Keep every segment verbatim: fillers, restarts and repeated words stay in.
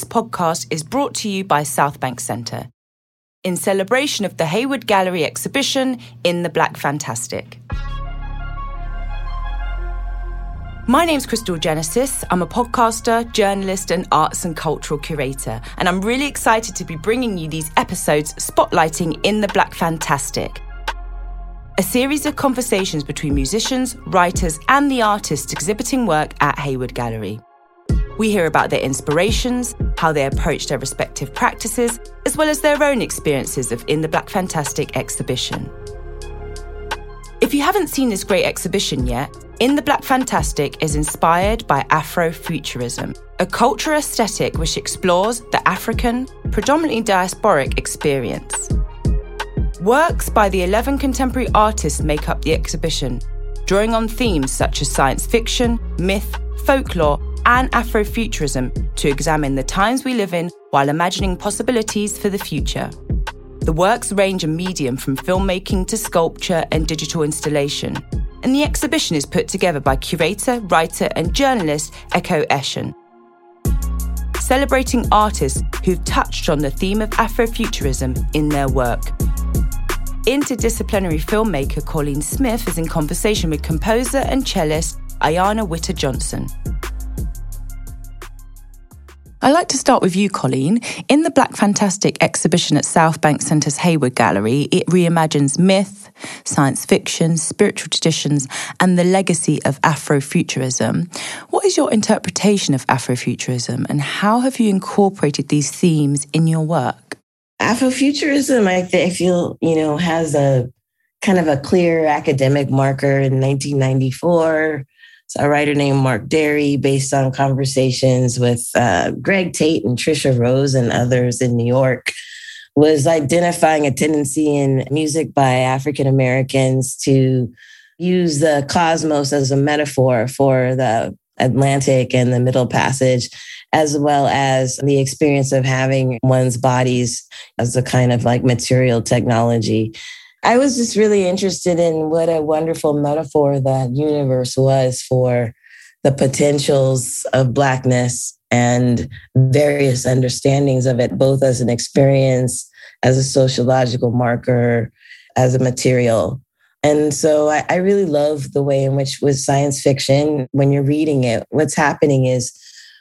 This podcast is brought to you by Southbank Centre in celebration of the Hayward Gallery exhibition, In the Black Fantastic. My name's Crystal Genesis. I'm a podcaster, journalist and arts and cultural curator, and I'm really excited to be bringing you these episodes spotlighting In the Black Fantastic, a series of conversations between musicians, writers and the artists exhibiting work at Hayward Gallery. We hear about their inspirations, how they approach their respective practices, as well as their own experiences of In the Black Fantastic exhibition. If you haven't seen this great exhibition yet, In the Black Fantastic is inspired by Afrofuturism, a cultural aesthetic which explores the African, predominantly diasporic experience. Works by the eleven contemporary artists make up the exhibition, drawing on themes such as science fiction, myth, folklore, and Afrofuturism to examine the times we live in while imagining possibilities for the future. The works range in medium from filmmaking to sculpture and digital installation, and the exhibition is put together by curator, writer and journalist Ekow Eshun, celebrating artists who've touched on the theme of Afrofuturism in their work. Interdisciplinary filmmaker Colleen Smith is in conversation with composer and cellist Ayana Witter-Johnson. I'd like to start with you, Colleen. In the Black Fantastic exhibition at Southbank Centre's Hayward Gallery, it reimagines myth, science fiction, spiritual traditions, and the legacy of Afrofuturism. What is your interpretation of Afrofuturism, and how have you incorporated these themes in your work? Afrofuturism, I, th- I feel, you know, has a kind of a clear academic marker in nineteen ninety-four. So a writer named Mark Dery, based on conversations with uh, Greg Tate and Trisha Rose and others in New York, was identifying a tendency in music by African Americans to use the cosmos as a metaphor for the Atlantic and the Middle Passage, as well as the experience of having one's bodies as a kind of like material technology. I was just really interested in what a wonderful metaphor that universe was for the potentials of Blackness and various understandings of it, both as an experience, as a sociological marker, as a material. And so I, I really love the way in which with science fiction, when you're reading it, what's happening is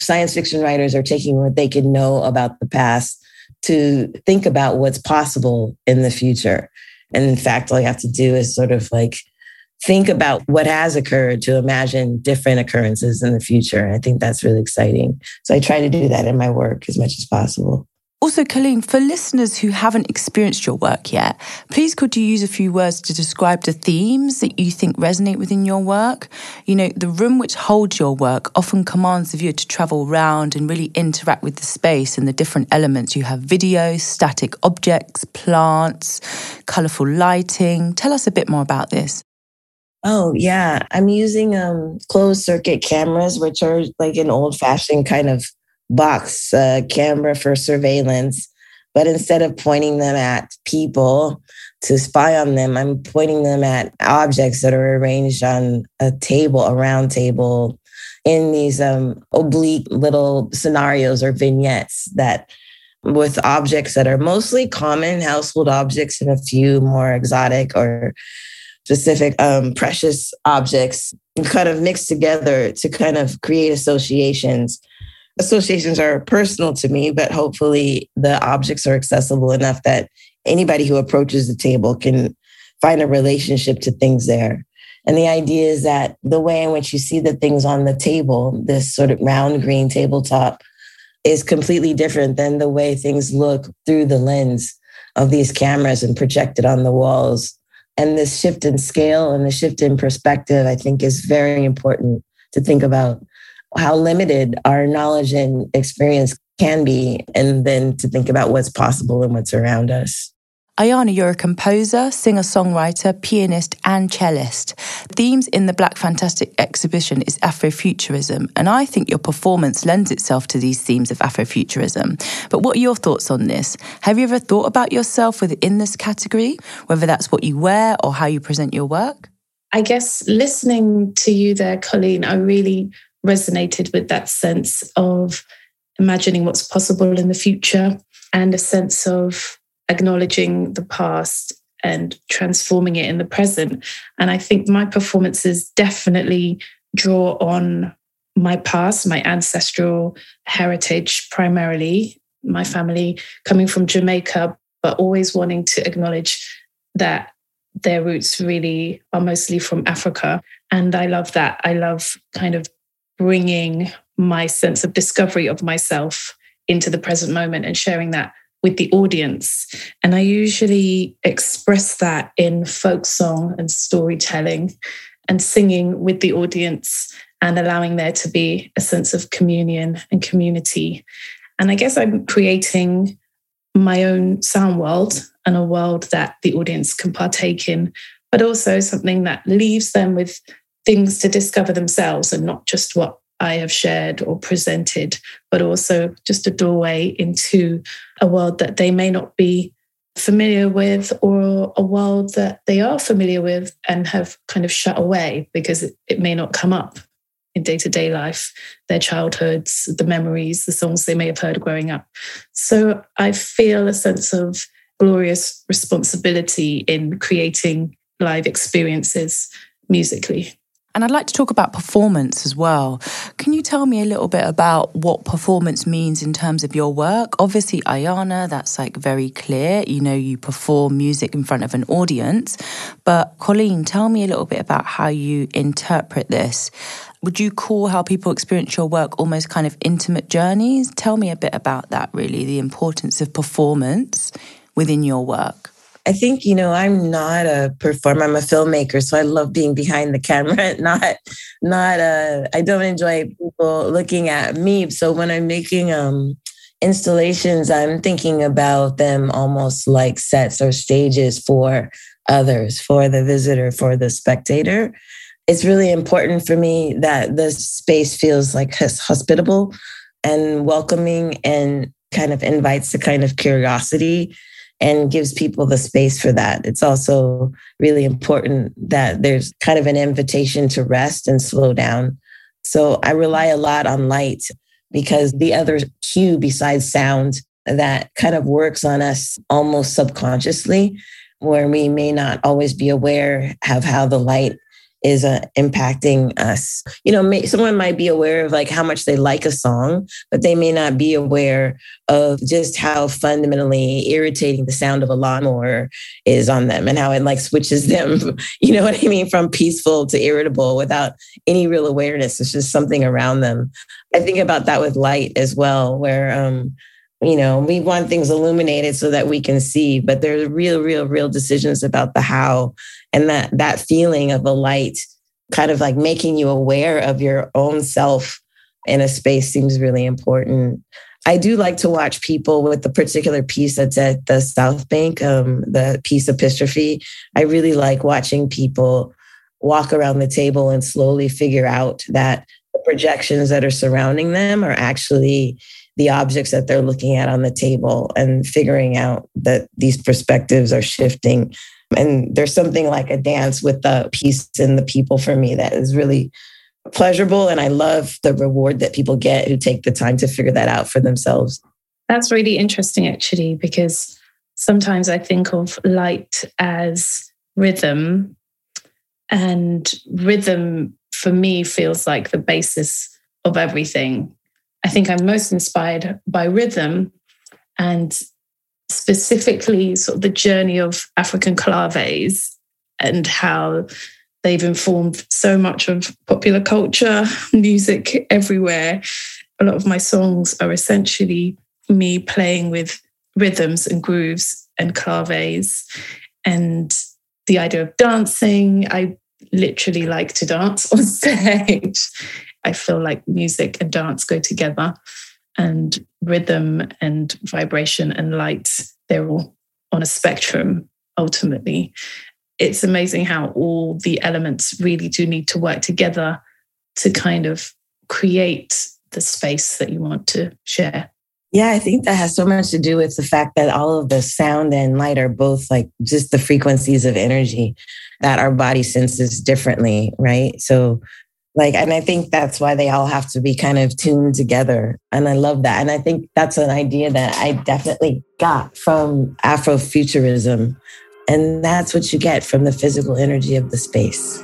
science fiction writers are taking what they can know about the past to think about what's possible in the future. And in fact, all you have to do is sort of like think about what has occurred to imagine different occurrences in the future. And I think that's really exciting. So I try to do that in my work as much as possible. Also, Colleen, for listeners who haven't experienced your work yet, please could you use a few words to describe the themes that you think resonate within your work? You know, the room which holds your work often commands the viewer to travel round and really interact with the space and the different elements. You have video, static objects, plants, colourful lighting. Tell us a bit more about this. Oh, yeah. I'm using um, closed circuit cameras, which are like an old fashioned kind of box uh, camera for surveillance, but instead of pointing them at people to spy on them, I'm pointing them at objects that are arranged on a table, a round table, in these um, oblique little scenarios or vignettes that with objects that are mostly common household objects and a few more exotic or specific um, precious objects kind of mixed together to kind of create associations. Associations are personal to me, but hopefully the objects are accessible enough that anybody who approaches the table can find a relationship to things there. And the idea is that the way in which you see the things on the table, this sort of round green tabletop, is completely different than the way things look through the lens of these cameras and projected on the walls. And this shift in scale and the shift in perspective, I think, is very important to think about how limited our knowledge and experience can be, and then to think about what's possible and what's around us. Ayana, you're a composer, singer-songwriter, pianist and cellist. Themes in the Black Fantastic exhibition is Afrofuturism, and I think your performance lends itself to these themes of Afrofuturism. But what are your thoughts on this? Have you ever thought about yourself within this category, whether that's what you wear or how you present your work? I guess listening to you there, Colleen, I really resonated with that sense of imagining what's possible in the future, and a sense of acknowledging the past and transforming it in the present. And I think my performances definitely draw on my past, my ancestral heritage primarily, my family coming from Jamaica, but always wanting to acknowledge that their roots really are mostly from Africa. And I love that. I love kind of bringing my sense of discovery of myself into the present moment and sharing that with the audience. And I usually express that in folk song and storytelling and singing with the audience and allowing there to be a sense of communion and community. And I guess I'm creating my own sound world and a world that the audience can partake in, but also something that leaves them with things to discover themselves and not just what I have shared or presented, but also just a doorway into a world that they may not be familiar with, or a world that they are familiar with and have kind of shut away because it, it may not come up in day-to-day life, their childhoods, the memories, the songs they may have heard growing up. So I feel a sense of glorious responsibility in creating live experiences musically. And I'd like to talk about performance as well. Can you tell me a little bit about what performance means in terms of your work? Obviously, Ayana, that's like very clear. You know, you perform music in front of an audience. But Colleen, tell me a little bit about how you interpret this. Would you call how people experience your work almost kind of intimate journeys? Tell me a bit about that, really, the importance of performance within your work. I think, you know, I'm not a performer, I'm a filmmaker, so I love being behind the camera, not, not, uh, I don't enjoy people looking at me. So when I'm making um, installations, I'm thinking about them almost like sets or stages for others, for the visitor, for the spectator. It's really important for me that the space feels like hospitable and welcoming and kind of invites the kind of curiosity and gives people the space for that. It's also really important that there's kind of an invitation to rest and slow down. So I rely a lot on light because the other cue besides sound that kind of works on us almost subconsciously, where we may not always be aware of how the light is uh, impacting us. You know, may, someone might be aware of like how much they like a song, but they may not be aware of just how fundamentally irritating the sound of a lawnmower is on them and how it like switches them, you know what I mean, from peaceful to irritable without any real awareness. It's just something around them. I think about that with light as well, where, um, you know, we want things illuminated so that we can see, but there are real, real, real decisions about the how, and that that feeling of a light kind of like making you aware of your own self in a space seems really important. I do like to watch people with the particular piece that's at the South Bank, um, the piece Epistrophe. I really like watching people walk around the table and slowly figure out that the projections that are surrounding them are actually the objects that they're looking at on the table, and figuring out that these perspectives are shifting. And there's something like a dance with the piece and the people for me that is really pleasurable. And I love the reward that people get who take the time to figure that out for themselves. That's really interesting, actually, because sometimes I think of light as rhythm, and rhythm for me feels like the basis of everything. I think I'm most inspired by rhythm, and specifically sort of the journey of African claves and how they've informed so much of popular culture, music everywhere. A lot of my songs are essentially me playing with rhythms and grooves and claves, and the idea of dancing. I literally like to dance on stage. I feel like music and dance go together, and rhythm and vibration and light, they're all on a spectrum, ultimately. It's amazing how all the elements really do need to work together to kind of create the space that you want to share. Yeah, I think that has so much to do with the fact that all of the sound and light are both like just the frequencies of energy that our body senses differently, right? So Like, and I think that's why they all have to be kind of tuned together. And I love that. And I think that's an idea that I definitely got from Afrofuturism. And that's what you get from the physical energy of the space.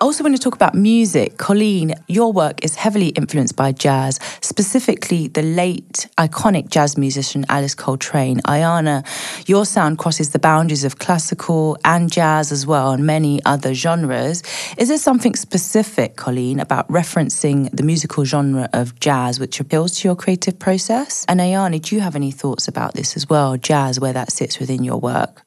Also, when you talk about music, Colleen, your work is heavily influenced by jazz, specifically the late iconic jazz musician Alice Coltrane. Ayana, your sound crosses the boundaries of classical and jazz as well, and many other genres. Is there something specific, Colleen, about referencing the musical genre of jazz which appeals to your creative process? And Ayana, do you have any thoughts about this as well, jazz, where that sits within your work?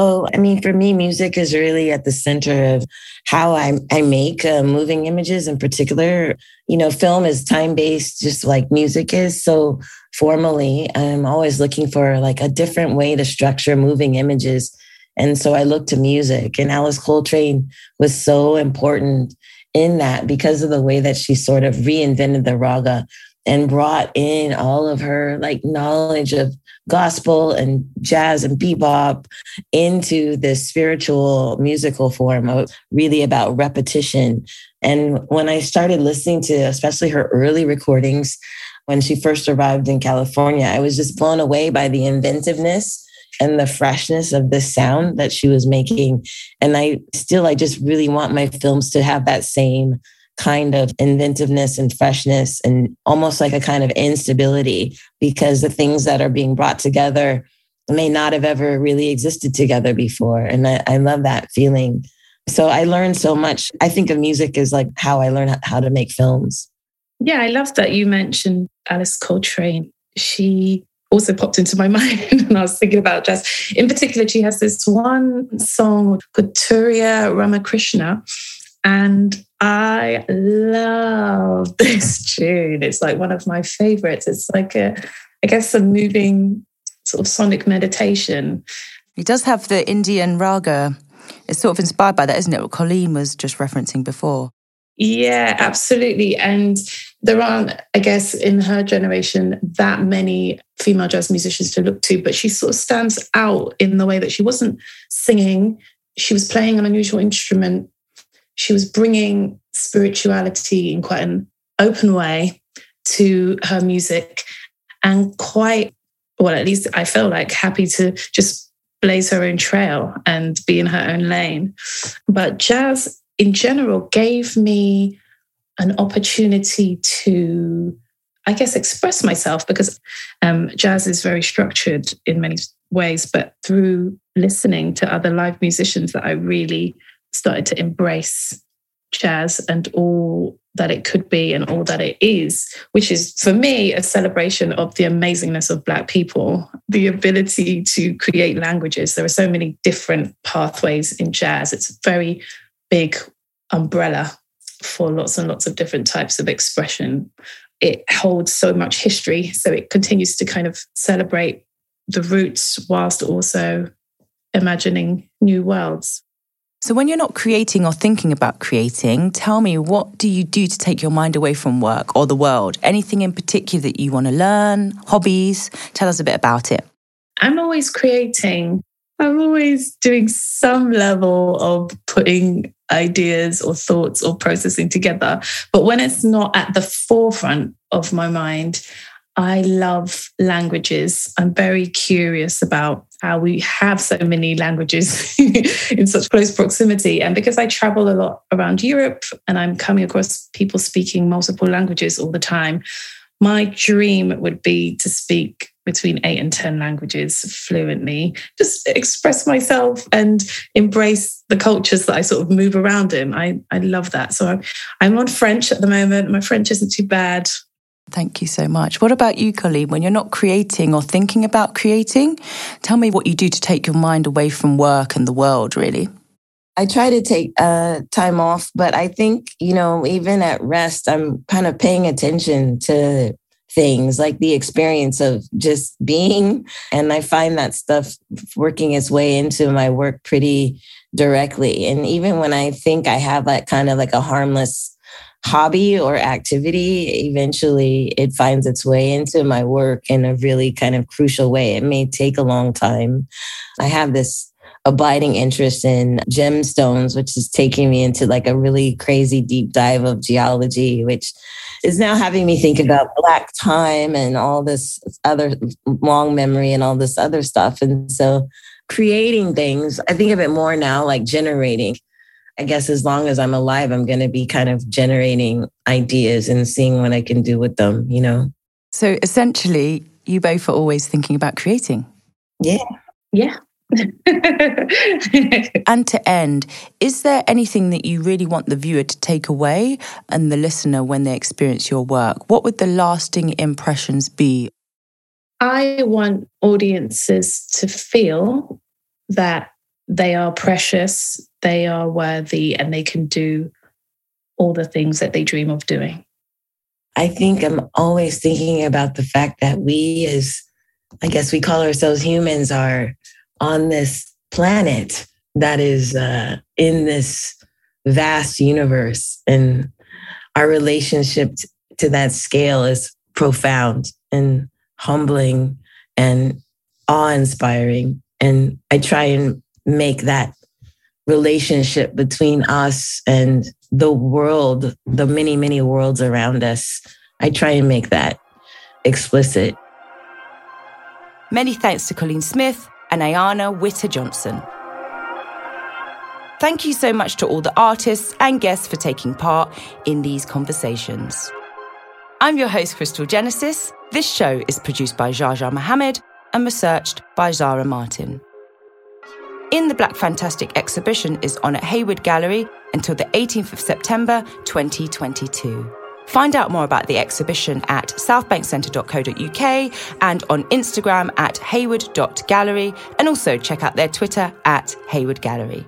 Oh, I mean, for me, music is really at the center of how I, I make uh, moving images in particular. You know, film is time-based, just like music is. So formally, I'm always looking for like a different way to structure moving images. And so I look to music, and Alice Coltrane was so important in that because of the way that she sort of reinvented the raga and brought in all of her like knowledge of gospel and jazz and bebop into this spiritual musical form of really about repetition. And when I started listening to especially her early recordings, when she first arrived in California, I was just blown away by the inventiveness and the freshness of the sound that she was making. And I still, I just really want my films to have that same kind of inventiveness and freshness and almost like a kind of instability, because the things that are being brought together may not have ever really existed together before. And I, I love that feeling. So I learned so much. I think of music as like how I learn how to make films. Yeah, I love that you mentioned Alice Coltrane. She also popped into my mind when I was thinking about jazz. In particular, she has this one song called Turiya Ramakrishna. And I love this tune. It's like one of my favorites. It's like a, I guess, a moving sort of sonic meditation. It does have the Indian raga. It's sort of inspired by that, isn't it? What Colleen was just referencing before. Yeah, absolutely. And there aren't, I guess, in her generation, that many female jazz musicians to look to, but she sort of stands out in the way that she wasn't singing. She was playing an unusual instrument. She was bringing spirituality in quite an open way to her music, and quite, well, at least I feel like, happy to just blaze her own trail and be in her own lane. But jazz in general gave me an opportunity to, I guess, express myself, because um, jazz is very structured in many ways, but through listening to other live musicians that I really started to embrace jazz and all that it could be and all that it is, which is, for me, a celebration of the amazingness of Black people, the ability to create languages. There are so many different pathways in jazz. It's a very big umbrella for lots and lots of different types of expression. It holds so much history, so it continues to kind of celebrate the roots whilst also imagining new worlds. So when you're not creating or thinking about creating, tell me, what do you do to take your mind away from work or the world? Anything in particular that you want to learn? Hobbies? Tell us a bit about it. I'm always creating. I'm always doing some level of putting ideas or thoughts or processing together. But when it's not at the forefront of my mind, I love languages. I'm very curious about how we have so many languages in such close proximity. And because I travel a lot around Europe and I'm coming across people speaking multiple languages all the time, my dream would be to speak between eight and ten languages fluently, just express myself and embrace the cultures that I sort of move around in. I, I love that. So I'm, I'm on French at the moment. My French isn't too bad. Thank you so much. What about you, Colleen? When you're not creating or thinking about creating, tell me what you do to take your mind away from work and the world, really. I try to take uh, time off, but I think, you know, even at rest, I'm kind of paying attention to things like the experience of just being. And I find that stuff working its way into my work pretty directly. And even when I think I have that kind of like a harmless hobby or activity, eventually it finds its way into my work in a really kind of crucial way. It may take a long time. I have this abiding interest in gemstones, which is taking me into like a really crazy deep dive of geology, which is now having me think about black time and all this other long memory and all this other stuff. And so creating things, I think of it more now like generating. I guess as long as I'm alive, I'm going to be kind of generating ideas and seeing what I can do with them, you know? So essentially, you both are always thinking about creating. Yeah. Yeah. And to end, is there anything that you really want the viewer to take away and the listener when they experience your work? What would the lasting impressions be? I want audiences to feel that they are precious, they are worthy, and they can do all the things that they dream of doing. I think I'm always thinking about the fact that we as, I guess we call ourselves humans, are on this planet that is uh, in this vast universe. And our relationship t- to that scale is profound and humbling and awe-inspiring. And I try and make that relationship between us and the world, the many, many worlds around us, I try and make that explicit. Many thanks to Colleen Smith and Ayana Witter-Johnson. Thank you so much to all the artists and guests for taking part in these conversations. I'm your host, Crystal Genesis. This show is produced by Zhaja Mohammed and researched by Zara Martin. In the Black Fantastic exhibition is on at Hayward Gallery until the eighteenth of September twenty twenty-two. Find out more about the exhibition at southbank centre dot co dot uk and on Instagram at hayward dot gallery, and also check out their Twitter at Hayward Gallery.